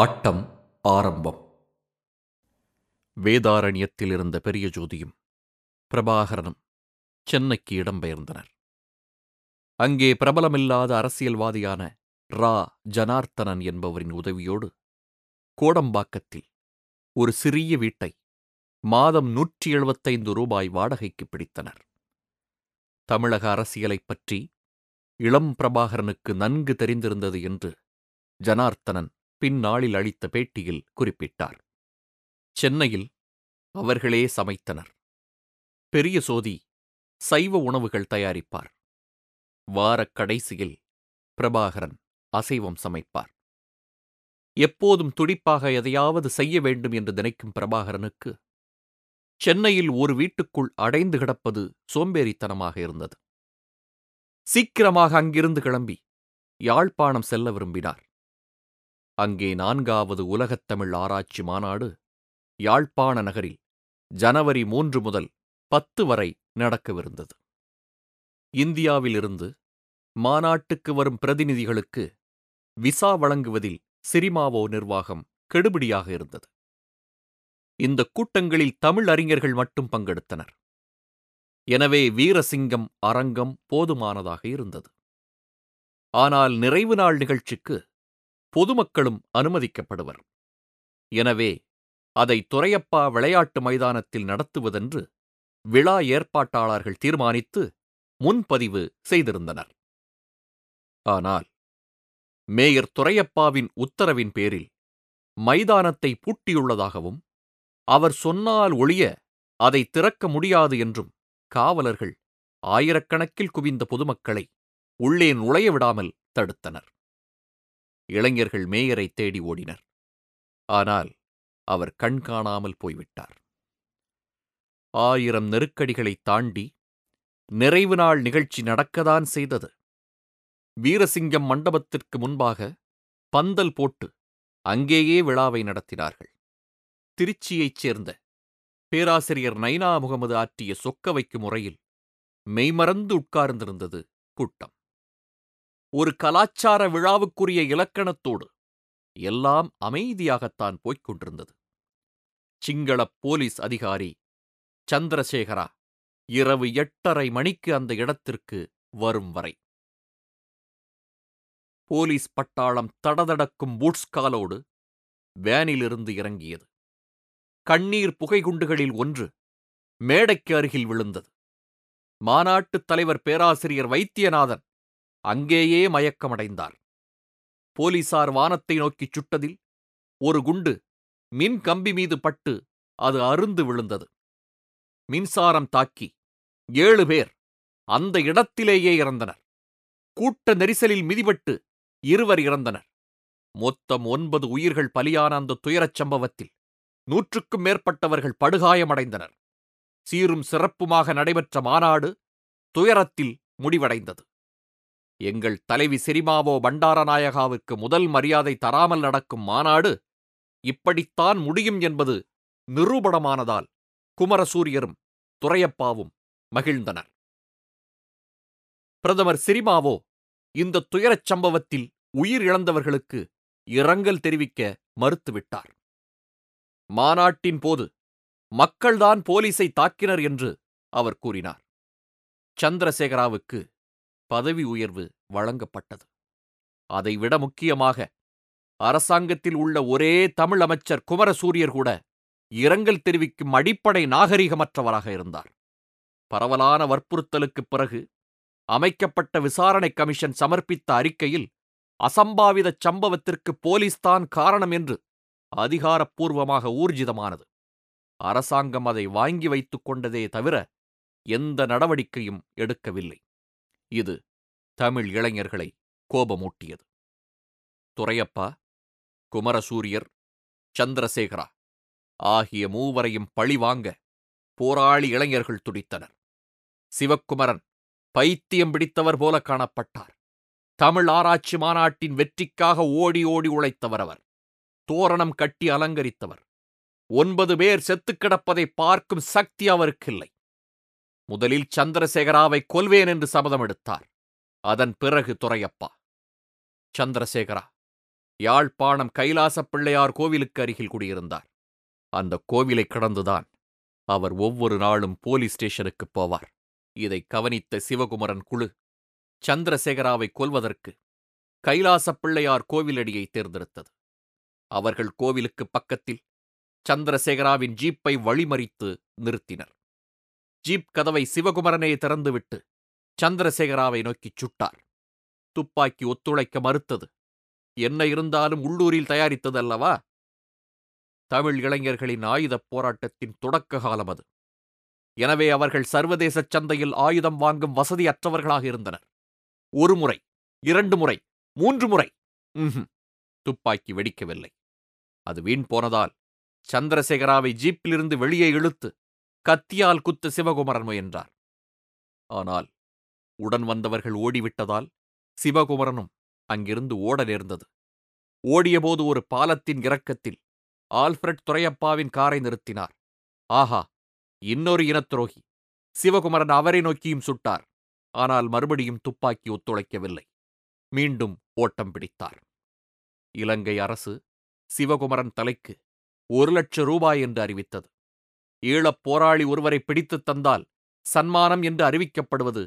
ஆட்டம் ஆரம்பம். வேதாரண்யத்தில் இருந்த பெரிய ஜோதியும் பிரபாகரனும் சென்னைக்கு இடம்பெயர்ந்தனர். அங்கே பிரபலமில்லாத அரசியல்வாதியான ரா ஜனார்த்தனன் என்பவரின் உதவியோடு கோடம்பாக்கத்தில் ஒரு சிறிய வீட்டை மாதம் 175 ரூபாய் வாடகைக்கு பிடித்தனர். தமிழக அரசியலைப் பற்றி இளம் பிரபாகரனுக்கு நன்கு தெரிந்திருந்தது என்று ஜனார்த்தனன் பின்னாளில் அளித்த பேட்டியில் குறிப்பிட்டார். சென்னையில் அவர்களே சமைத்தனர். பெரிய சோதி சைவ உணவுகள் தயாரிப்பார். வாரக் கடைசியில் பிரபாகரன் அசைவம் சமைப்பார். எப்போதும் துடிப்பாக எதையாவது செய்ய வேண்டும் என்று நினைக்கும் பிரபாகரனுக்கு சென்னையில் ஒரு வீட்டுக்குள் அடைந்து கிடப்பது சோம்பேறித்தனமாக இருந்தது. சீக்கிரமாக அங்கிருந்து கிளம்பி யாழ்ப்பாணம் செல்ல விரும்பினார். அங்கே 4வது உலகத்தமிழ் ஆராய்ச்சி மாநாடு யாழ்ப்பாண நகரில் ஜனவரி 3 முதல் 10 வரை நடக்கவிருந்தது. இந்தியாவிலிருந்து மாநாட்டுக்கு வரும் பிரதிநிதிகளுக்கு விசா வழங்குவதில் சிறிமாவோ நிர்வாகம் கெடுபிடியாக இருந்தது. இந்த கூட்டங்களில் தமிழ் அறிஞர்கள் மட்டும் பங்கெடுத்தனர். எனவே வீரசிங்கம் அரங்கம் போதுமானதாக இருந்தது. ஆனால் நிறைவு நாள் நிகழ்ச்சிக்கு பொதுமக்களும் அனுமதிக்கப்படுவர். எனவே அதை துரையப்பா விளையாட்டு மைதானத்தில் நடத்துவதென்று விழா ஏற்பாட்டாளர்கள் தீர்மானித்து முன்பதிவு செய்திருந்தனர். ஆனால் மேயர் துரையப்பாவின் உத்தரவின் பேரில் மைதானத்தை பூட்டியுள்ளதாகவும் அவர் சொன்னால் ஒழிய அதை திறக்க முடியாது என்றும் காவலர்கள் ஆயிரக்கணக்கில் குவிந்த பொதுமக்களை உள்ளே நுழைய விடாமல் தடுத்தனர். இளைஞர்கள் மேயரை தேடி ஓடினர். ஆனால் அவர் கண்காணாமல் போய்விட்டார். 1000 நெருக்கடிகளை தாண்டி நிறைவு நாள் நிகழ்ச்சி நடக்கத்தான் செய்தது. வீரசிங்கம் மண்டபத்திற்கு முன்பாக பந்தல் போட்டு அங்கேயே விழாவை நடத்தினார்கள். திருச்சியைச் சேர்ந்த பேராசிரியர் நைனா முகமது ஆற்றிய சொக்க வைக்கும் முறையில் மெய்மறந்து உட்கார்ந்திருந்தது கூட்டம். ஒரு கலாச்சார விழாவுக்குரிய இலக்கணத்தோடு எல்லாம் அமைதியாகத்தான் போய்கொண்டிருந்தது. சிங்களப் போலீஸ் அதிகாரி சந்திரசேகரா இரவு 8:30 மணிக்கு அந்த இடத்திற்கு வரும் வரை போலீஸ் பட்டாளம் தடதடக்கும் பூட்ஸ் காலோடு வேனிலிருந்து இறங்கியது. கண்ணீர் புகைகுண்டுகளில் ஒன்று மேடைக்கு அருகில் விழுந்தது. மாநாட்டுத் தலைவர் பேராசிரியர் வைத்தியநாதன் அங்கேயே மயக்கமடைந்தார். போலீசார் வானத்தை நோக்கிச் சுட்டதில் ஒரு குண்டு மின் கம்பி மீது பட்டு அது அருந்து விழுந்தது. மின்சாரம் தாக்கி 7 பேர் அந்த இடத்திலேயே இறந்தனர். கூட்ட நெரிசலில் மிதிபட்டு 2 இறந்தனர். மொத்தம் 9 உயிர்கள் பலியான அந்த துயரச் சம்பவத்தில் 100க்கும் மேற்பட்டவர்கள் படுகாயமடைந்தனர். சீரும் சிறப்புமாக நடைபெற்ற மாநாடு துயரத்தில் முடிவடைந்தது. எங்கள் தலைவி சிறிமாவோ பண்டாரநாயகாவுக்கு முதல் மரியாதை தராமல் நடக்கும் மாநாடு இப்படித்தான் முடியும் என்பது நிரூபணமானதால் குமரசூரியரும் துரையப்பாவும் மகிழ்ந்தனர். பிரதமர் சிறிமாவோ இந்த துயரச் சம்பவத்தில் உயிர் இழந்தவர்களுக்கு இரங்கல் தெரிவிக்க மறுத்துவிட்டார். மாநாட்டின் போது மக்கள்தான் போலீஸை தாக்கினர் என்று அவர் கூறினார். சந்திரசேகராவுக்கு பதவி உயர்வு வழங்கப்பட்டது. அதைவிட முக்கியமாக அரசாங்கத்தில் உள்ள ஒரே தமிழ் அமைச்சர் குமரசூரியர் கூட இரங்கல் தெரிவிக்கும் அடிப்படை நாகரிகமற்றவராக இருந்தார். பரவலான வற்புறுத்தலுக்குப் பிறகு அமைக்கப்பட்ட விசாரணை கமிஷன் சமர்ப்பித்த அறிக்கையில் அசம்பாவித சம்பவத்திற்கு போலீஸ்தான் காரணம் என்று அதிகாரப்பூர்வமாக ஊர்ஜிதமானது. அரசாங்கம் அதை வாங்கி வைத்துக் கொண்டதே தவிர எந்த நடவடிக்கையும் எடுக்கவில்லை. இது தமிழ் இளைஞர்களை கோபமூட்டியது. துரையப்பா, குமரசூரியர், சந்திரசேகரா ஆகிய 3வரையும் பழிவாங்க போராளி இளைஞர்கள் துடித்தனர். சிவகுமரன் பைத்தியம் பிடித்தவர் போல காணப்பட்டார். தமிழ் ஆராய்ச்சி மாநாட்டின் வெற்றிக்காக ஓடி ஓடி உழைத்தவர் அவர். தோரணம் கட்டி அலங்கரித்தவர். 9 பேர் செத்துக்கிடப்பதை பார்க்கும் சக்தி அவருக்கில்லை. முதலில் சந்திரசேகராவை கொல்வேன் என்று சபதம் எடுத்தார். அதன் பிறகு துரையப்பா. சந்திரசேகரா யாழ்ப்பாணம் கைலாசப்பிள்ளையார் கோவிலுக்கு அருகில் குடியிருந்தார். அந்த கோவிலை கடந்துதான் அவர் ஒவ்வொரு நாளும் போலீஸ் ஸ்டேஷனுக்குப் போவார். இதை கவனித்த சிவகுமரன் குழு சந்திரசேகராவை கொல்வதற்கு கைலாசப்பிள்ளையார் கோவிலடியை தேர்ந்தெடுத்தது. அவர்கள் கோவிலுக்கு பக்கத்தில் சந்திரசேகராவின் ஜீப்பை வழிமறித்து நிறுத்தினர். ஜீப் கதவை சிவகுமரனே திறந்துவிட்டு சந்திரசேகராவை நோக்கிச் சுட்டார். துப்பாக்கி ஒத்துழைக்க மறுத்தது. என்ன இருந்தாலும் உள்ளூரில் தயாரித்ததல்லவா? தமிழ் இளைஞர்களின் ஆயுதப் போராட்டத்தின் தொடக்க காலம் அது. எனவே அவர்கள் சர்வதேச சந்தையில் ஆயுதம் வாங்கும் வசதியற்றவர்களாக இருந்தனர். 1 முறை, 2 முறை, 3 முறை துப்பாக்கி வெடிக்கவில்லை. அது வீண் போனதால் சந்திரசேகராவை ஜீப்பிலிருந்து வெளியே இழுத்து கத்தியால் குத்த சிவகுமரன் முயன்றார். ஆனால் உடன் வந்தவர்கள் ஓடிவிட்டதால் சிவகுமரனும் அங்கிருந்து ஓட நேர்ந்தது. ஓடியபோது ஒரு பாலத்தின் இறக்கத்தில் ஆல்ஃபிரட் துரையப்பாவின் காரை நிறுத்தினார். ஆஹா, இன்னொரு இனத்துரோகி! சிவகுமரன் அவரை நோக்கியும் சுட்டார். ஆனால் மறுபடியும் துப்பாக்கி ஒத்துழைக்கவில்லை. மீண்டும் ஓட்டம் பிடித்தார். இலங்கை அரசு சிவகுமரன் தலைக்கு 1 லட்சம் ரூபாய் என்று அறிவித்தது. ஈழப் போராளி ஒருவரை பிடித்துத் தந்தால் சன்மானம் என்று அறிவிக்கப்படுவது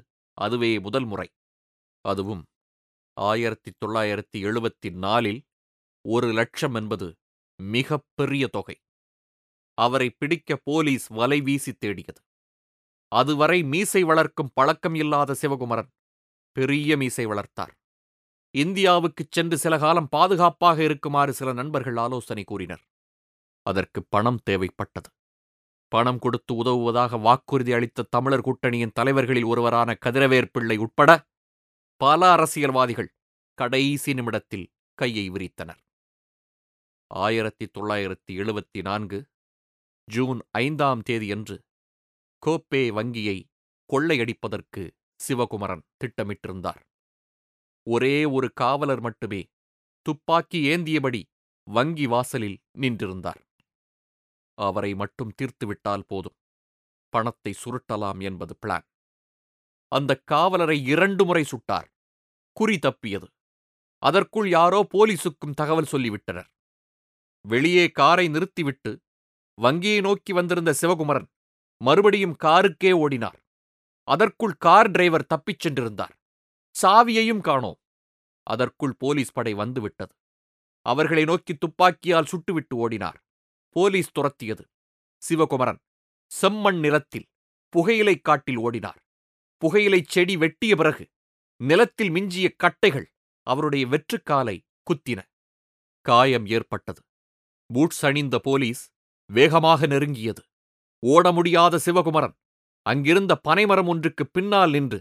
அதுவே முதல் முறை. அதுவும் 1974 1 லட்சம் என்பது மிகப் பெரிய தொகை. அவரை பிடிக்க போலீஸ் வலை வீசி தேடியது. அதுவரை மீசை வளர்க்கும் பழக்கம் இல்லாத சிவகுமரன் பெரிய மீசை வளர்த்தார். இந்தியாவுக்குச் சென்று சில காலம் பாதுகாப்பாக இருக்குமாறு சில நண்பர்கள் ஆலோசனை கூறினர். அதற்கு பணம் தேவைப்பட்டது. பணம் கொடுத்து உதவுவதாக வாக்குறுதி அளித்த தமிழர் கூட்டணியின் தலைவர்களில் ஒருவரான கதிரவேற்பிள்ளை உட்பட பல அரசியல்வாதிகள் கடைசி நிமிடத்தில் கையை விரித்தனர். 1974 ஜூன் 5ஆம் தேதியன்று கோப்பே வங்கியை கொள்ளையடிப்பதற்கு சிவகுமரன் திட்டமிட்டிருந்தார். ஒரே ஒரு காவலர் மட்டுமே துப்பாக்கி ஏந்தியபடி வங்கி வாசலில் நின்றிருந்தார். அவரை மட்டும் தீர்த்துவிட்டால் போதும், பணத்தை சுருட்டலாம் என்பது பிளான். அந்த காவலரை 2 முறை சுட்டார். குறி தப்பியது. அதற்குள் யாரோ போலீசுக்கும் தகவல் சொல்லிவிட்டனர். வெளியே காரை நிறுத்திவிட்டு வங்கியை நோக்கி வந்திருந்த சிவகுமரன் மறுபடியும் காருக்கே ஓடினார். அதற்குள் கார் டிரைவர் தப்பிச் சென்றிருந்தார். சாவியையும் காணோம். அதற்குள் போலீஸ் படை வந்துவிட்டது. அவர்களை நோக்கி துப்பாக்கியால் சுட்டுவிட்டு ஓடினார். போலீஸ் துரத்தியது. சிவகுமரன் செம்மண் நிலத்தில் புகையிலை காட்டில் ஓடினார். புகையிலைச் செடி வெட்டிய பிறகு நிலத்தில் மிஞ்சிய கட்டைகள் அவருடைய வெற்றுக்காலை குத்தின. காயம் ஏற்பட்டது. பூட்ஸ் அணிந்த போலீஸ் வேகமாக நெருங்கியது. ஓட முடியாத சிவகுமரன் அங்கிருந்த பனைமரம் ஒன்றுக்கு பின்னால் நின்று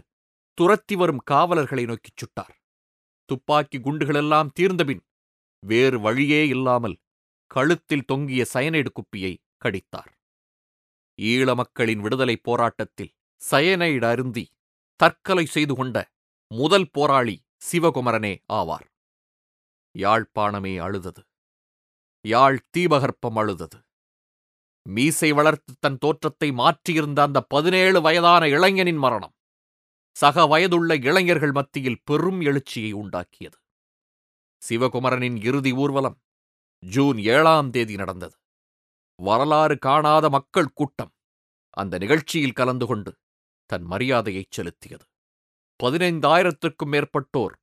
துரத்தி வரும் காவலர்களை நோக்கிச் சுட்டார். துப்பாக்கி குண்டுகளெல்லாம் தீர்ந்தபின் வேறு வழியே இல்லாமல் கழுத்தில் தொங்கிய சயனைடு குப்பியை கடித்தார். ஈழ மக்களின் விடுதலைப் போராட்டத்தில் சயனைடு அருந்தி தற்கொலை செய்து கொண்ட முதல் போராளி சிவகுமரனே ஆவார். யாழ்ப்பாணமே அழுதது. யாழ் தீபகற்பம் அழுதது. மீசை வளர்த்து தன் தோற்றத்தை மாற்றியிருந்த அந்த 17 வயதான இளைஞனின் மரணம் சக வயதுள்ள இளைஞர்கள் மத்தியில் பெரும் எழுச்சியை உண்டாக்கியது. சிவகுமரனின் இறுதி ஊர்வலம் ஜூன் 7ஆம் தேதி நடந்தது. வரலாறு காணாத மக்கள் கூட்டம் அந்த நிகழ்ச்சியில் கலந்து கொண்டு தன் மரியாதையை செலுத்தியது. 15,000க்கும் மேற்பட்டோர்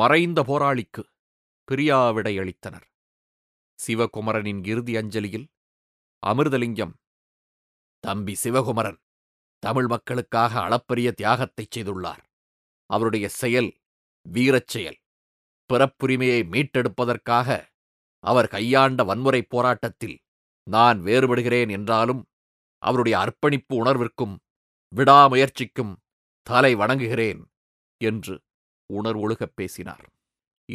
மறைந்த போராளிக்கு பிரியாவிடை அளித்தனர். சிவகுமரனின் இறுதி அஞ்சலியில் அமிர்தலிங்கம், "தம்பி சிவகுமரன் தமிழ் மக்களுக்காக அளப்பரிய தியாகத்தை செய்துள்ளார். அவருடைய செயல் வீரச் செயல். பிறப்புரிமையை மீட்டெடுப்பதற்காக அவர் கையாண்ட வன்முறை போராட்டத்தில் நான் வேறுபடுகிறேன் என்றாலும் அவருடைய அர்ப்பணிப்பு உணர்விற்கும் விடாமுயற்சிக்கும் தலை வணங்குகிறேன்" என்று உணர்வொழுகப் பேசினார்.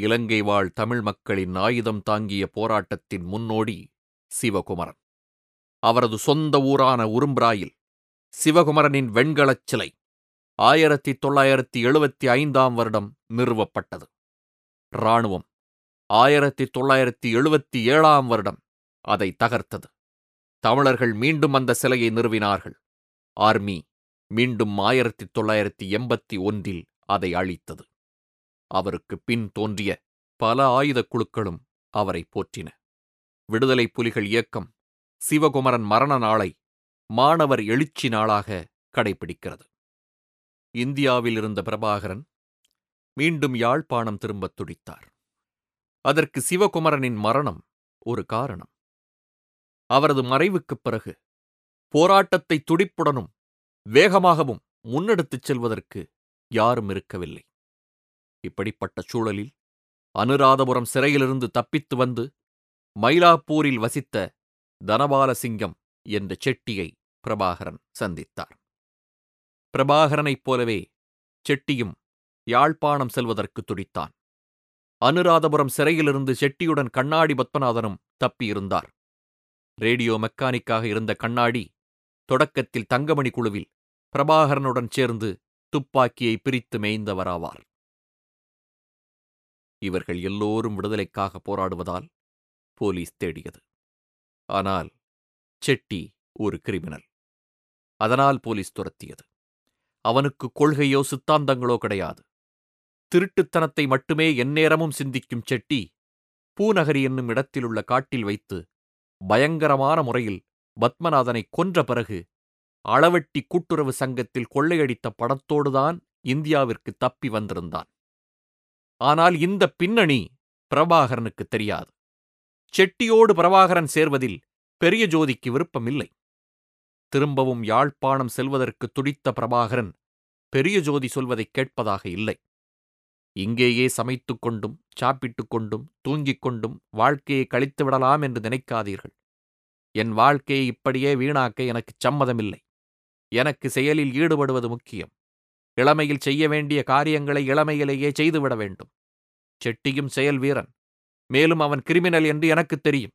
இலங்கை வாழ் தமிழ் மக்களின் ஆயுதம் தாங்கிய போராட்டத்தின் முன்னோடி சிவகுமரன். அவரது சொந்த ஊரான உரும்பிராயில் சிவகுமரனின் வெண்கலச் சிலை 1975ஆம் வருடம் நிறுவப்பட்டது. இராணுவம் 1977ஆம் வருடம் அதை தகர்த்தது. தமிழர்கள் மீண்டும் அந்த சிலையை நிறுவினார்கள். ஆர்மி மீண்டும் 1981இல் அதை அழித்தது. அவருக்கு பின் தோன்றிய பல ஆயுதக் குழுக்களும் அவரை போற்றின. விடுதலை புலிகள் இயக்கம் சிவகுமரன் மரண நாளை மாணவர் எழுச்சி நாளாக கடைபிடிக்கிறது. இந்தியாவில் இருந்த பிரபாகரன் மீண்டும் யாழ்ப்பாணம் திரும்பத் துடித்தார். அதற்கு சிவகுமரனின் மரணம் ஒரு காரணம். அவரது மறைவுக்குப் பிறகு போராட்டத்தை துடிப்புடனும் வேகமாகவும் முன்னெடுத்துச் செல்வதற்கு யாரும் இருக்கவில்லை. இப்படிப்பட்ட சூழலில் அனுராதபுரம் சிறையிலிருந்து தப்பித்து வந்து மயிலாப்பூரில் வசித்த தனபாலசிங்கம் என்ற செட்டியை பிரபாகரன் சந்தித்தார். பிரபாகரனைப் போலவே செட்டியும் யாழ்ப்பாணம் செல்வதற்கு துடித்தான். அனுராதபுரம் சிறையிலிருந்து செட்டியுடன் கண்ணாடி பத்மநாதனும் தப்பியிருந்தார். ரேடியோ மெக்கானிக்காக இருந்த கண்ணாடி தொடக்கத்தில் தங்கமணி குழுவில் பிரபாகரனுடன் சேர்ந்து துப்பாக்கியை பிரித்து மேய்ந்தவராவார். இவர்கள் எல்லோரும் விடுதலைக்காக போராடுவதால் போலீஸ் தேடியது. ஆனால் செட்டி ஒரு கிரிமினல். அதனால் போலீஸ் துரத்தியது. அவனுக்கு கொள்கையோ சித்தாந்தங்களோ கிடையாது. திருட்டுத்தனத்தை மட்டுமே எந்நேரமும் சிந்திக்கும் செட்டி பூநகரி என்னும் இடத்திலுள்ள காட்டில் வைத்து பயங்கரமான முறையில் பத்மநாதனை கொன்ற பிறகு அளவட்டி கூட்டுறவு சங்கத்தில் கொள்ளையடித்த பணத்தோடுதான் இந்தியாவிற்கு தப்பி வந்திருந்தான். ஆனால் இந்த பின்னணி பிரபாகரனுக்கு தெரியாது. செட்டியோடு பிரபாகரன் சேர்வதில் பெரிய ஜோதிக்கு விருப்பமில்லை. திரும்பவும் யாழ்ப்பாணம் செல்வதற்கு துடித்த பிரபாகரன் பெரிய ஜோதி சொல்வதைக் கேட்பதாக இல்லை. இங்கேயே சமைத்துக் கொண்டும் சாப்பிட்டுக் கொண்டும் தூங்கிக் கொண்டும் வாழ்க்கையை கழித்துவிடலாம் என்று நினைக்காதீர்கள். என் வாழ்க்கையை இப்படியே வீணாக்க எனக்கு சம்மதமில்லை. எனக்கு செயலில் ஈடுபடுவது முக்கியம். இளமையில் செய்ய வேண்டிய காரியங்களை இளமையிலேயே செய்துவிட வேண்டும். செட்டியும் செயல் வீரன். மேலும் அவன் கிரிமினல் என்று எனக்குத் தெரியும்.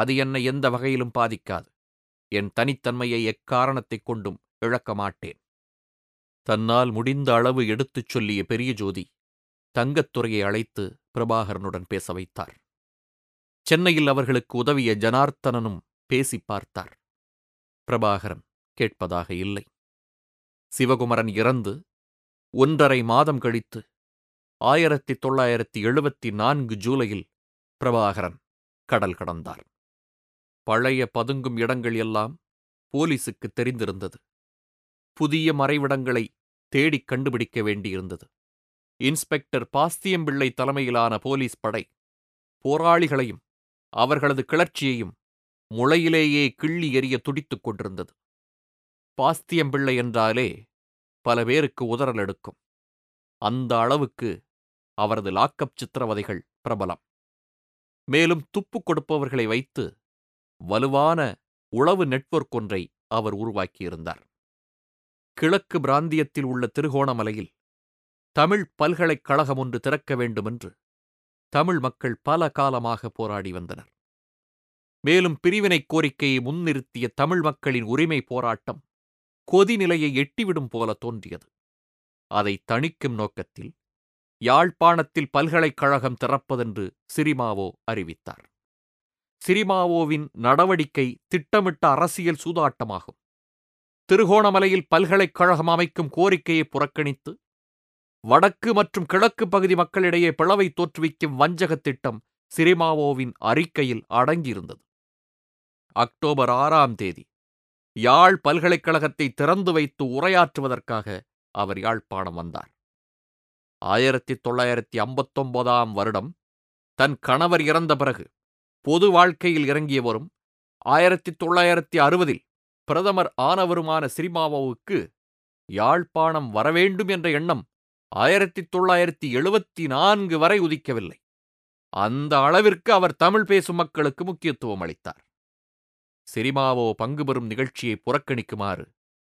அது என்னை எந்த வகையிலும் பாதிக்காது. என் தனித்தன்மையை எக்காரணத்தைக் கொண்டும் இழக்க மாட்டேன். தன்னால் முடிந்த அளவு எடுத்துச் சொல்லிய பெரிய ஜோதி தங்கத்துறையை அழைத்து பிரபாகரனுடன் பேச வைத்தார். சென்னையில் அவர்களுக்கு உதவிய ஜனார்த்தனனும் பேசி பார்த்தார். பிரபாகரன் கேட்பதாக இல்லை. சிவகுமரன் இறந்து 1.5 மாதம் கழித்து 1974 ஜூலையில் பிரபாகரன் கடல் கடந்தார். பழைய பதுங்கும் இடங்கள் எல்லாம் போலீசுக்கு தெரிந்திருந்தது. புதிய மறைவிடங்களை தேடிக் கண்டுபிடிக்க வேண்டியிருந்தது. இன்ஸ்பெக்டர் பாஸ்தியம்பிள்ளை தலைமையிலான போலீஸ் படை போராளிகளையும் அவர்களது கிளர்ச்சியையும் முளையிலேயே கிள்ளி எறிய துடித்துக் கொண்டிருந்தது. பாஸ்தியம்பிள்ளை என்றாலே பல பேருக்கு உதறல் எடுக்கும். அந்த அளவுக்கு அவரது லாக்கப் சித்திரவதைகள் பிரபலம். மேலும் துப்பு கொடுப்பவர்களை வைத்து வலுவான உளவு நெட்வொர்க் ஒன்றை அவர் உருவாக்கியிருந்தார். கிழக்கு பிராந்தியத்தில் உள்ள திருகோணமலையில் தமிழ் பல்கலைக்கழகம் ஒன்று திறக்க வேண்டுமென்று தமிழ் மக்கள் பல காலமாக போராடி வந்தனர். மேலும் பிரிவினை கோரிக்கையை முன்னிறுத்திய தமிழ் மக்களின் உரிமை போராட்டம் கொதிநிலையை எட்டிவிடும் போல தோன்றியது. அதை தணிக்கும் நோக்கத்தில் யாழ்ப்பாணத்தில் பல்கலைக்கழகம் திறப்பதென்று சிறிமாவோ அறிவித்தார். சிறிமாவோவின் நடவடிக்கை திட்டமிட்ட அரசியல் சூதாட்டமாகும். திருகோணமலையில் பல்கலைக்கழகம் அமைக்கும் கோரிக்கையை புறக்கணித்து வடக்கு மற்றும் கிழக்கு பகுதி மக்களிடையே பிளவை தோற்றுவிக்கும் வஞ்சகத் திட்டம் சிறிமாவோவின் அறிக்கையில் அடங்கியிருந்தது. அக்டோபர் 6 யாழ் பல்கலைக்கழகத்தை திறந்து வைத்து உரையாற்றுவதற்காக அவர் யாழ்ப்பாணம் வந்தார். 1959 தன் கணவர் இறந்த பிறகு பொது வாழ்க்கையில் இறங்கியவரும் 1960 பிரதமர் ஆனவருமான சிறிமாவோவுக்கு யாழ்ப்பாணம் வரவேண்டும் என்ற எண்ணம் 1974 வரை உதிக்கவில்லை. அந்த அளவிற்கு அவர் தமிழ் பேசும் மக்களுக்கு முக்கியத்துவம் அளித்தார். சிறிமாவோ பங்கு பெறும் நிகழ்ச்சியை புறக்கணிக்குமாறு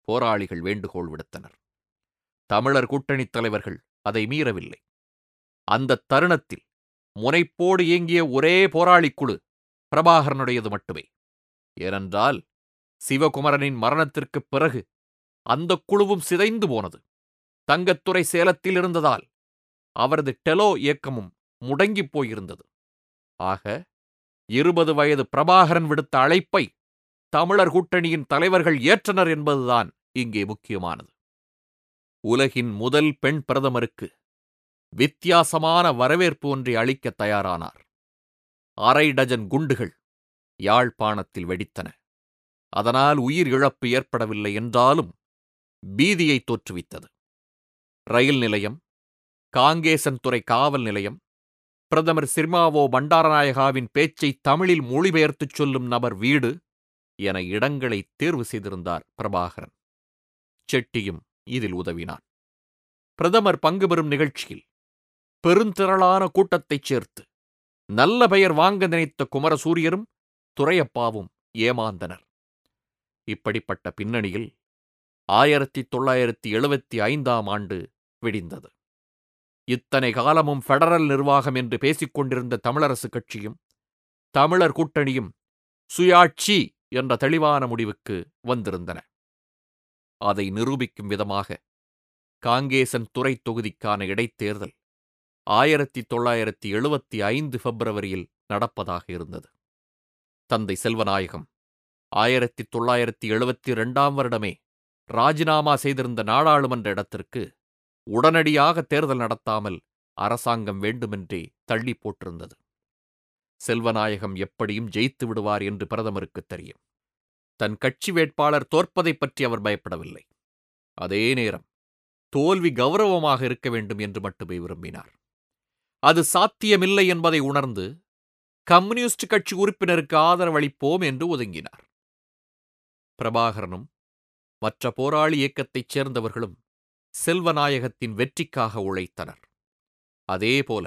போராளிகள் வேண்டுகோள் விடுத்தனர். தமிழர் கூட்டணித் தலைவர்கள் அதை மீறவில்லை. அந்த தருணத்தில் முனைப்போடு இயங்கிய ஒரே போராளிக்குழு பிரபாகரனுடையது மட்டுமே. ஏனென்றால் சிவகுமரனின் மரணத்திற்குப் பிறகு அந்த குழுவும் சிதைந்து போனது. தங்கத்துறை சேலத்தில் இருந்ததால் அவரது டெலோ இயக்கமும் முடங்கிப் போயிருந்தது. ஆக 20 வயது பிரபாகரன் விடுத்த அழைப்பை தமிழர் கூட்டணியின் தலைவர்கள் ஏற்றனர் என்பதுதான் இங்கே முக்கியமானது. உலகின் முதல் பெண் பிரதமருக்கு வித்தியாசமான வரவேற்பு ஒன்றை அளிக்க தயாரானார். 6 டஜன் குண்டுகள் யாழ்ப்பாணத்தில் வெடித்தன. அதனால் உயிர் இழப்பு ஏற்படவில்லை என்றாலும் பீதியை தோற்றுவித்தது. ரயில் நிலையம், காங்கேசன்துறை காவல் நிலையம், பிரதமர் சிறிமாவோ பண்டாரநாயகாவின் பேச்சை தமிழில் மொழிபெயர்த்துச் சொல்லும் நபர் வீடு என இடங்களை தேர்வு செய்திருந்தார் பிரபாகரன். செட்டியும் இதில் உதவினான். பிரதமர் பங்கு பெறும் நிகழ்ச்சியில் பெருந்திரளான கூட்டத்தைச் சேர்த்து நல்ல பெயர் வாங்க நினைத்த குமரசூரியரும் துரையப்பாவும் ஏமாந்தனர். இப்படிப்பட்ட பின்னணியில் 1975 வெடிந்தது. இத்தனை காலமும் ஃபெடரல் நிர்வாகம் என்று பேசிக்கொண்டிருந்த தமிழரசு கட்சியும் தமிழர் கூட்டணியும் சுயாட்சி என்ற தெளிவான முடிவுக்கு வந்திருந்தன. அதை நிரூபிக்கும் விதமாக காங்கேசன் துறை தொகுதிக்கான இடைத்தேர்தல் 1975 பிப்ரவரியில் நடப்பதாக இருந்தது. தந்தை செல்வநாயகம் 1972 வருடமே ராஜினாமா செய்திருந்த நாடாளுமன்ற இடத்திற்கு உடனடியாக தேர்தல் நடத்தாமல் அரசாங்கம் வேண்டுமென்றே தள்ளி போட்டிருந்தது. செல்வநாயகம் எப்படியும் ஜெயித்து விடுவார் என்று பிரதமருக்கு தெரியும். தன் கட்சி வேட்பாளர் தோற்பதைப் பற்றி அவர் பயப்படவில்லை. அதே நேரம் தோல்வி கௌரவமாக இருக்க வேண்டும் என்று மட்டுமே விரும்பினார். அது சாத்தியமில்லை என்பதை உணர்ந்து கம்யூனிஸ்ட் கட்சி உறுப்பினருக்கு ஆதரவளிப்போம் என்று ஒதுங்கினார். பிரபாகரனும் மற்ற போராளி இயக்கத்தைச் சேர்ந்தவர்களும் செல்வநாயகத்தின் வெற்றிக்காக உழைத்தனர். அதேபோல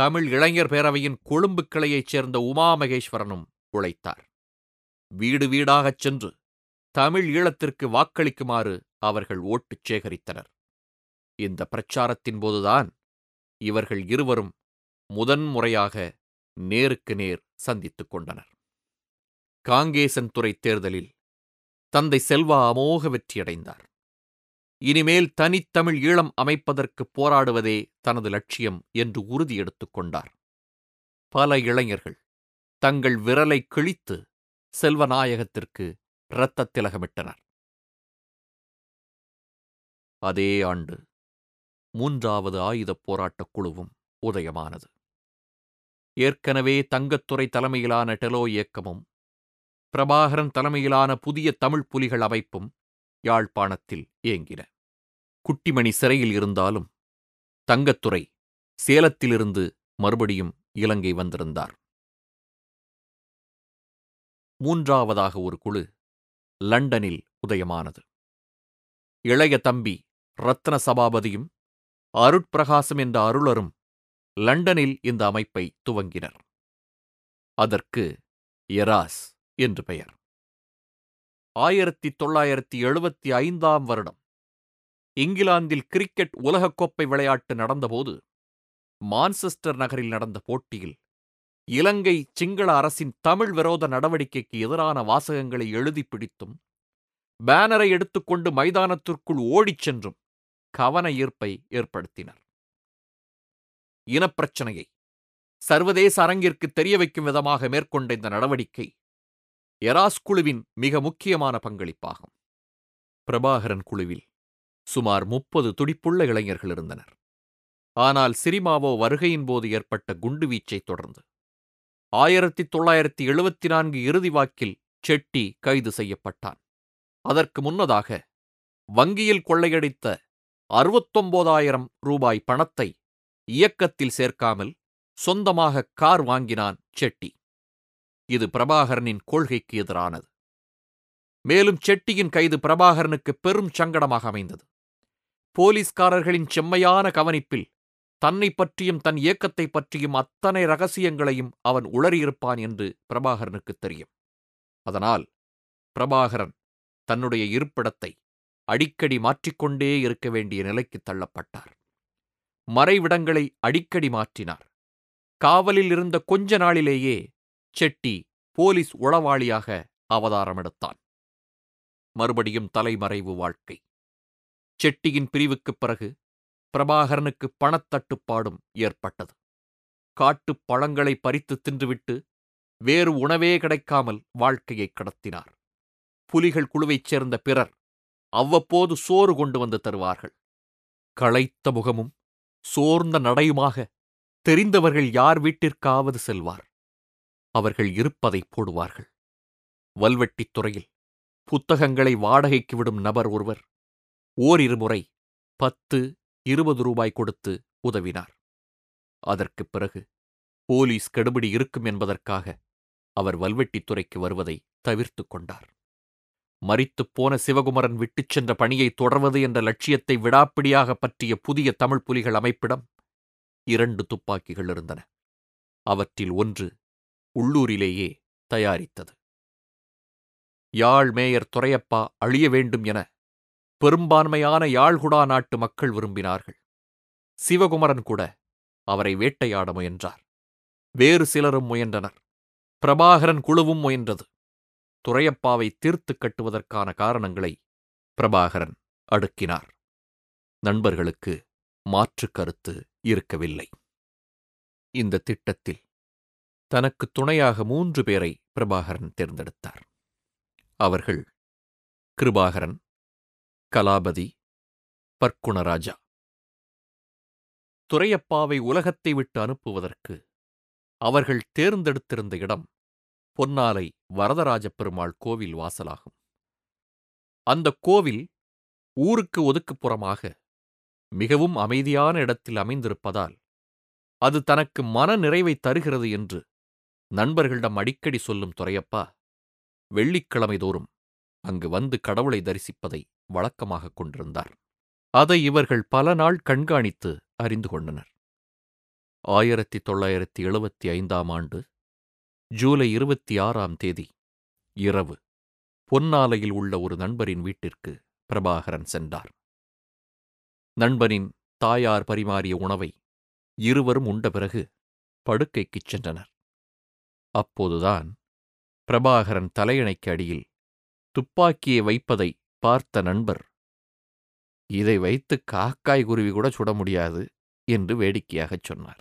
தமிழ் இளைஞர் பேரவையின் கொழும்பு கிளையைச் சேர்ந்த உமாமகேஸ்வரனும் உழைத்தார். வீடு வீடாகச் சென்று தமிழ் ஈழத்திற்கு வாக்களிக்குமாறு அவர்கள் ஓட்டுச் சேகரித்தனர். இந்த பிரச்சாரத்தின் போதுதான் இவர்கள் இருவரும் முதன்முறையாக நேருக்கு நேர் சந்தித்துக் கொண்டனர். காங்கேசன் துறை தேர்தலில் தந்தை செல்வா அமோக வெற்றியடைந்தார். இனிமேல் தனித்தமிழ் ஈழம் அமைப்பதற்கு போராடுவதே தனது லட்சியம் என்று உறுதி எடுத்துக் கொண்டார். பல இளைஞர்கள் தங்கள் விரலை கிழித்து செல்வநாயகத்திற்கு இரத்த திலகமிட்டனர். அதே ஆண்டு 3வது ஆயுதப் போராட்டக் குழுவும் உதயமானது. ஏற்கனவே தங்கத்துறை தலைமையிலான டெலோ இயக்கமும் பிரபாகரன் தலைமையிலான புதிய தமிழ் புலிகள் அமைப்பும் யாழ்ப்பாணத்தில் இயங்கின. குட்டிமணி சிறையில் இருந்தாலும் தங்கத்துறை சேலத்திலிருந்து மறுபடியும் இலங்கை வந்திருந்தார். 3வதாக ஒரு குழு லண்டனில் உதயமானது. இளைய தம்பி ரத்ன சபாபதியும் அருட்பிரகாசம் என்ற அருளரும் லண்டனில் இந்த அமைப்பை துவங்கினர். அதற்கு எராஸ் என்று பெயர். 1975 வருடம் இங்கிலாந்தில் கிரிக்கெட் உலகக்கோப்பை விளையாட்டு நடந்தபோது மான்செஸ்டர் நகரில் நடந்த போட்டியில் இலங்கை சிங்கள அரசின் தமிழ் விரோத நடவடிக்கைக்கு எதிரான வாசகங்களை எழுதி பிடித்தும் பேனரை எடுத்துக்கொண்டு மைதானத்திற்குள் ஓடிச் சென்றும் கவன ஈர்ப்பை ஏற்படுத்தினர். இனப்பிரச்சனையை சர்வதேச அரங்கிற்கு தெரிய வைக்கும் விதமாக மேற்கொண்ட இந்த நடவடிக்கை எராஸ் குழுவின் மிக முக்கியமான பங்களிப்பாகும். பிரபாகரன் குழுவில் சுமார் 30 துடிப்புள்ள இளைஞர்கள் இருந்தனர். ஆனால் சிறிமாவோ வருகையின் போது ஏற்பட்ட குண்டுவீச்சை தொடர்ந்து 1974 இறுதி வாக்கில் செட்டி கைது செய்யப்பட்டான். அதற்கு முன்னதாக வங்கியில் கொள்ளையடித்த 69,000 ரூபாய் பணத்தை இயக்கத்தில் சேர்க்காமல் சொந்தமாக கார் வாங்கினான் செட்டி. இது பிரபாகரனின் கொள்கைக்கு எதிரானது. மேலும் செட்டியின் கைது பிரபாகரனுக்கு பெரும் சங்கடமாக அமைந்தது. போலீஸ்காரர்களின் செம்மையான கவனிப்பில் தன்னை பற்றியும் தன் இயக்கத்தை பற்றியும் அத்தனை ரகசியங்களையும் அவன் உளறியிருப்பான் என்று பிரபாகரனுக்கு தெரியும். அதனால் பிரபாகரன் தன்னுடைய இருப்பிடத்தை அடிக்கடி மாற்றிக்கொண்டே இருக்க வேண்டிய நிலைக்கு தள்ளப்பட்டார். மறைவிடங்களை அடிக்கடி மாற்றினார். காவலில் இருந்த கொஞ்ச நாளிலேயே செட்டி போலீஸ் உளவாளியாக அவதாரமெடுத்தான். மறுபடியும் தலைமறைவு வாழ்க்கை. செட்டியின் பிரிவுக்குப் பிறகு பிரபாகரனுக்கு பணத்தட்டுப்பாடும் ஏற்பட்டது. காட்டுப் பழங்களை பறித்து தின்றுவிட்டு வேறு உணவே கிடைக்காமல் வாழ்க்கையை கடத்தினார். புலிகள் குழுவைச் சேர்ந்த பிறர் அவ்வப்போது சோறு கொண்டு வந்து தருவார்கள். களைத்த முகமும் சோர்ந்த நடையுமாக தெரிந்தவர்கள் யார் வீட்டிற்காவது செல்வார். அவர்கள் இருப்பதை போடுவார்கள். வல்வெட்டித் துறையில் புத்தகங்களை வாடகைக்கு விடும் நபர் ஒருவர் ஓரிரு முறை 10-20 ரூபாய் கொடுத்து உதவினார். அதற்குப் பிறகு போலீஸ் கெடுபிடி இருக்கும் என்பதற்காக அவர் வல்வெட்டித்துறைக்கு வருவதை தவிர்த்து கொண்டார். மரித்துப்போன சிவகுமரன் விட்டுச் சென்ற பணியை தொடர்வது என்ற லட்சியத்தை விடாப்பிடியாக பற்றிய புதிய தமிழ் புலிகள் அமைப்பிடம் 2 துப்பாக்கிகள் இருந்தன. அவற்றில் ஒன்று உள்ளூரிலேயே தயாரித்தது. யாழ் மேயர் துரையப்பா அழிய வேண்டும் என பெரும்பான்மையான யாழ்குடா நாட்டு மக்கள் விரும்பினார்கள். சிவகுமரன் கூட அவரை வேட்டையாட முயன்றார். வேறு சிலரும் முயன்றனர். பிரபாகரன் குழுவும் முயன்றது. துரையப்பாவை தீர்த்து கட்டுவதற்கான காரணங்களை பிரபாகரன் அடுக்கினார். நண்பர்களுக்கு மாற்று கருத்து இருக்கவில்லை. இந்த திட்டத்தில் தனக்கு துணையாக 3 பேரை பிரபாகரன் தேர்ந்தெடுத்தார். அவர்கள் கிருபாகரன், கலாபதி, பர்க்குணராஜா. துரையப்பாவை உலகத்தை விட்டு அனுப்புவதற்கு அவர்கள் தேர்ந்தெடுத்திருந்த இடம் பொன்னாலை வரதராஜ பெருமாள் கோவில் வாசலாகும். அந்த கோவில் ஊருக்கு ஒதுக்குப்புறமாக மிகவும் அமைதியான இடத்தில் அமைந்திருப்பதால் அது தனக்கு மன நிறைவை தருகிறது என்று நண்பர்களிடம் அடிக்கடி சொல்லும் துரையப்பா வெள்ளிக்கிழமை தோறும் அங்கு வந்து கடவுளை தரிசிப்பதை வழக்கமாக கொண்டிருந்தார். அதை இவர்கள் பல நாள் கண்காணித்து அறிந்து கொண்டனர். 1975 ஜூலை 26 இரவு பொன்னாலையில் உள்ள ஒரு நண்பரின் வீட்டிற்கு பிரபாகரன் சென்றார். நண்பனின் தாயார் பரிமாறிய உணவை இருவரும் உண்ட பிறகு படுக்கைக்குச் சென்றனர். அப்போதுதான் பிரபாகரன் தலையணைக்கு அடியில் துப்பாக்கியை வைப்பதை பார்த்த நண்பர், இதை வைத்து காக்காய் குருவி கூட சுட முடியாது என்று வேடிக்கையாகச் சொன்னார்.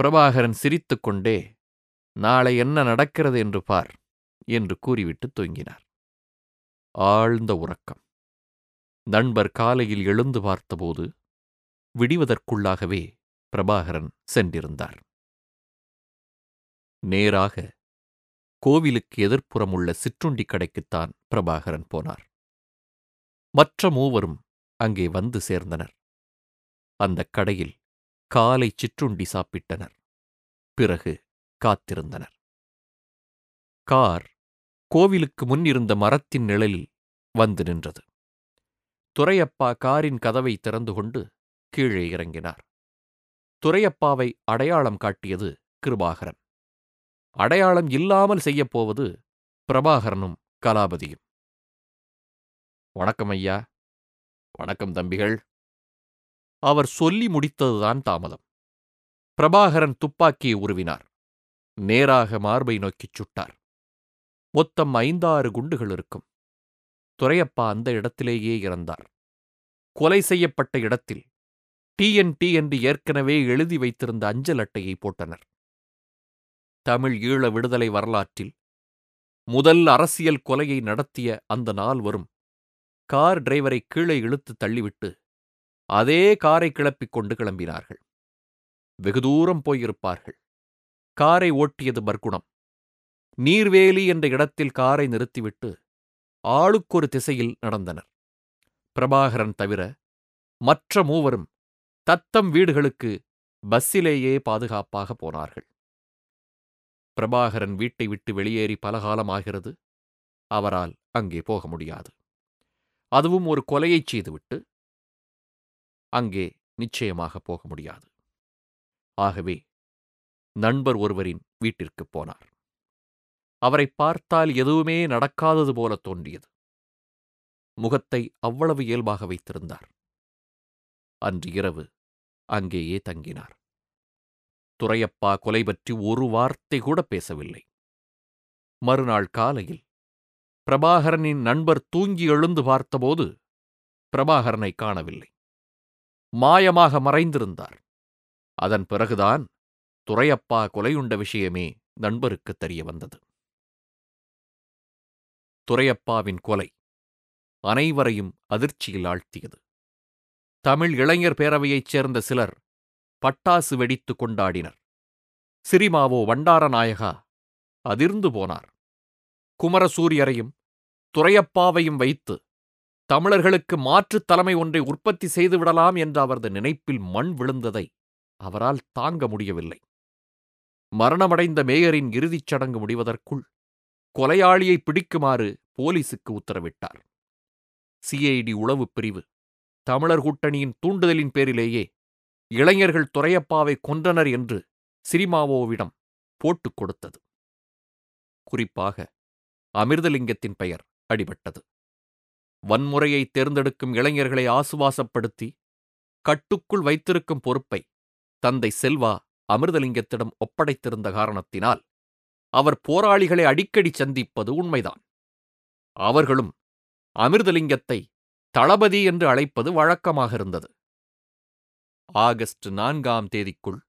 பிரபாகரன் சிரித்துக்கொண்டே நாளை என்ன நடக்கிறது என்று பார் என்று கூறிவிட்டு தூங்கினார். ஆழ்ந்த உறக்கம். நண்பர் காலையில் எழுந்து பார்த்தபோது விடிவதற்குள்ளாகவே பிரபாகரன் சென்றிருந்தார். நேராக கோவிலுக்கு எதிர்ப்புறம் உள்ள சிற்றுண்டி கடைக்குத்தான் பிரபாகரன் போனார். மற்ற மூவரும் அங்கே வந்து சேர்ந்தனர். அந்த கடையில் காலை சிற்றுண்டி சாப்பிட்டனர். பிறகு காத்திருந்தனர். கார் கோவிலுக்கு முன் இருந்த மரத்தின் நிழலில் வந்து நின்றது. துரையப்பா காரின் கதவை திறந்து கொண்டு கீழே இறங்கினார். துரையப்பாவை அடையாளம் காட்டியது கிருபாகரன். அடையாளம் இல்லாமல் செய்யப்போவது பிரபாகரனும் கலாபதியும். வணக்கம் ஐயா. வணக்கம் தம்பிகள். அவர் சொல்லி முடித்ததுதான் தாமதம். பிரபாகரன் துப்பாக்கியை உருவினார். நேராக மார்பை நோக்கிச் சுட்டார். மொத்தம் 5-6 குண்டுகள் இருக்கும். துரையப்பா அந்த இடத்திலேயே இறந்தார். கொலை செய்யப்பட்ட இடத்தில் TNT என்று ஏற்கனவே எழுதி வைத்திருந்த அஞ்சல் அட்டையை போட்டனர். தமிழ் ஈழ விடுதலை வரலாற்றில் முதல் அரசியல் கொலையை நடத்திய அந்த நாள் வரும். கார் டிரைவரை கீழே இழுத்து தள்ளிவிட்டு அதே காரை கிளப்பிக் கொண்டு கிளம்பினார்கள். வெகு தூரம் போயிருப்பார்கள். காரை ஓட்டியது பர்க்குணம். நீர்வேலி என்ற இடத்தில் காரை நிறுத்திவிட்டு ஆளுக்கொரு திசையில் நடந்தனர். பிரபாகரன் தவிர மற்ற மூவரும் தத்தம் வீடுகளுக்கு பஸ்ஸிலேயே பாதுகாப்பாக போனார்கள். பிரபாகரன் வீட்டை விட்டு வெளியேறி பலகாலமாகிறது. அவரால் அங்கே போக முடியாது. அதுவும் ஒரு கொலையைச் செய்துவிட்டு அங்கே நிச்சயமாக போக முடியாது. ஆகவே நண்பர் ஒருவரின் வீட்டிற்குப் போனார். அவரை பார்த்தால் எதுவுமே நடக்காதது போல தோன்றியது. முகத்தை அவ்வளவு இயல்பாக வைத்திருந்தார். அன்று இரவு அங்கேயே தங்கினார். துரையப்பா கொலை பற்றி ஒரு வார்த்தை கூட பேசவில்லை. மறுநாள் காலையில் பிரபாகரனின் நண்பர் தூங்கி எழுந்து பார்த்தபோது பிரபாகரனை காணவில்லை. மாயமாக மறைந்திருந்தார். அதன் பிறகுதான் துரையப்பா கொலையுண்ட விஷயமே நண்பருக்கு தெரிய வந்தது. துரையப்பாவின் கொலை அனைவரையும் அதிர்ச்சியில் ஆழ்த்தியது. தமிழ் இளைஞர் பேரவையைச் சேர்ந்த சிலர் பட்டாசு வெடித்து கொண்டாடினர். சிறிமாவோ பண்டாரநாயகா அதிர்ந்து போனார். குமரசூரியரையும் துரையப்பாவையும் வைத்து தமிழர்களுக்கு மாற்றுத் தலைமை ஒன்றை உற்பத்தி செய்துவிடலாம் என்ற அவரது நினைப்பில் மண் விழுந்ததை அவரால் தாங்க முடியவில்லை. மரணமடைந்த மேயரின் இறுதிச் சடங்கு முடிவதற்குள் கொலையாளியை பிடிக்குமாறு போலீசுக்கு உத்தரவிட்டார். சிஐடி உளவுப் பிரிவு தமிழர் கூட்டணியின் தூண்டுதலின் பேரிலேயே இளைஞர்கள் துரையப்பாவை கொன்றனர் என்று சிறிமாவோவிடம் போட்டுக் கொடுத்தது. குறிப்பாக அமிர்தலிங்கத்தின் பெயர் அடிபட்டது. வன்முறையை தேர்ந்தெடுக்கும் இளைஞர்களை ஆசுவாசப்படுத்தி கட்டுக்குள் வைத்திருக்கும் பொறுப்பை தந்தை செல்வா அமிர்தலிங்கத்திடம் ஒப்படைத்திருந்த காரணத்தினால் அவர் போராளிகளை அடிக்கடி சந்திப்பது உண்மைதான். அவர்களும் அமிர்தலிங்கத்தை தளபதி என்று அழைப்பது வழக்கமாக இருந்தது. ஆகஸ்ட் 4ஆம் தேதிக்குள்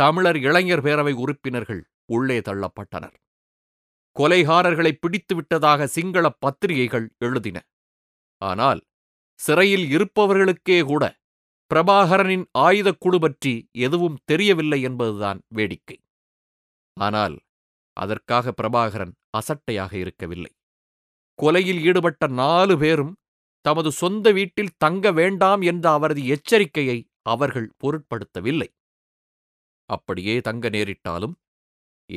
தமிழர் இளைஞர் பேரவை உறுப்பினர்கள் உள்ளே தள்ளப்பட்டனர். கொலைகாரர்களை பிடித்துவிட்டதாக சிங்கள பத்திரிகைகள் எழுதின. ஆனால் சிறையில் இருப்பவர்களுக்கே கூட பிரபாகரனின் ஆயுதக்குழு பற்றி எதுவும் தெரியவில்லை என்பதுதான் வேடிக்கை. ஆனால் அதற்காக பிரபாகரன் அசட்டையாக இருக்கவில்லை. கொலையில் ஈடுபட்ட 4 பேரும் தமது சொந்த வீட்டில் தங்க வேண்டாம் என்ற அவரது எச்சரிக்கையை அவர்கள் பொருட்படுத்தவில்லை. அப்படியே தங்க நேரிட்டாலும்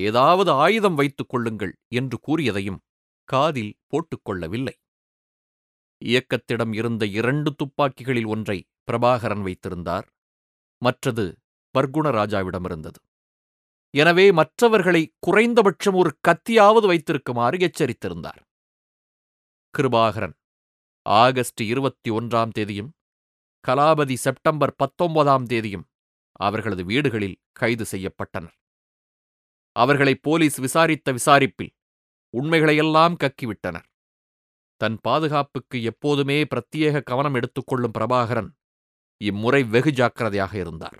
ஏதாவது ஆயுதம் வைத்துக் கொள்ளுங்கள் என்று கூறியதையும் காதில் போட்டுக்கொள்ளவில்லை. இயக்கத்திடம் இருந்த 2 துப்பாக்கிகளில் ஒன்றை பிரபாகரன் வைத்திருந்தார், மற்றது பர்க்குணராஜாவிடமிருந்தது. எனவே மற்றவர்களை குறைந்தபட்சம் ஒரு கத்தியாவது வைத்திருக்குமாறு எச்சரித்திருந்தார். கிருபாகரன் ஆகஸ்ட் 21ஆம் தேதியும் கலாபதி செப்டம்பர் 19ஆம் தேதியும் அவர்களது வீடுகளில் கைது செய்யப்பட்டனர். அவர்களை போலீஸ் விசாரித்த விசாரிப்பில் உண்மைகளையெல்லாம் கக்கிவிட்டனர். தன் பாதுகாப்புக்கு எப்போதுமே பிரத்யேக கவனம் எடுத்துக்கொள்ளும் பிரபாகரன் இம்முறை வெகு ஜாக்கிரதையாக இருந்தார்.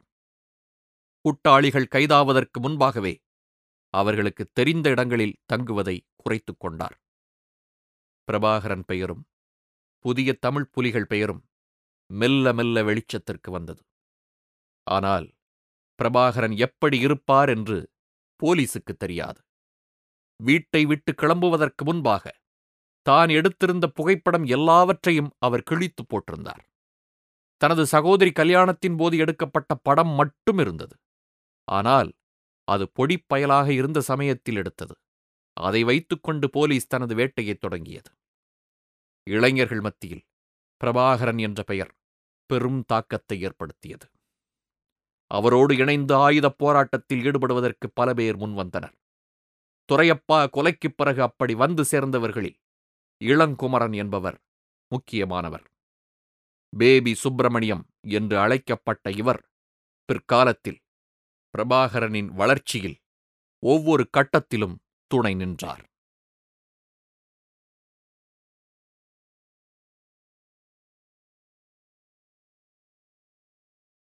கூட்டாளிகள் கைதாவதற்கு முன்பாகவே அவர்களுக்கு தெரிந்த இடங்களில் தங்குவதை குறைத்துக் கொண்டார். பிரபாகரன் பெயரும் புதிய தமிழ் புலிகள் பெயரும் மெல்ல மெல்ல வெளிச்சத்திற்கு வந்தது. ஆனால் பிரபாகரன் எப்படி இருப்பார் என்று போலீசுக்கு தெரியாது. வீட்டை விட்டு கிளம்புவதற்கு முன்பாக தான் எடுத்திருந்த புகைப்படம் எல்லாவற்றையும் அவர் கிழித்து போட்டிருந்தார். தனது சகோதரி கல்யாணத்தின் போது எடுக்கப்பட்ட படம் மட்டும் இருந்தது. ஆனால் அது பொடிப்பயலாக இருந்த சமயத்தில் எடுத்தது. அதை வைத்துக்கொண்டு போலீஸ் தனது வேட்டையை தொடங்கியது. இளைஞர்கள் மத்தியில் பிரபாகரன் என்ற பெயர் பெரும் தாக்கத்தை ஏற்படுத்தியது. அவரோடு இணைந்து ஆயுதப் போராட்டத்தில் ஈடுபடுவதற்கு பல பேர் முன்வந்தனர். துரையப்பா கொலைக்குப் பிறகு அப்படி வந்து சேர்ந்தவர்களில் இளங்குமரன் என்பவர் முக்கியமானவர். பேபி சுப்பிரமணியம் என்று அழைக்கப்பட்ட இவர் பிற்காலத்தில் பிரபாகரனின் வளர்ச்சியில் ஒவ்வொரு கட்டத்திலும் துணை நின்றார்.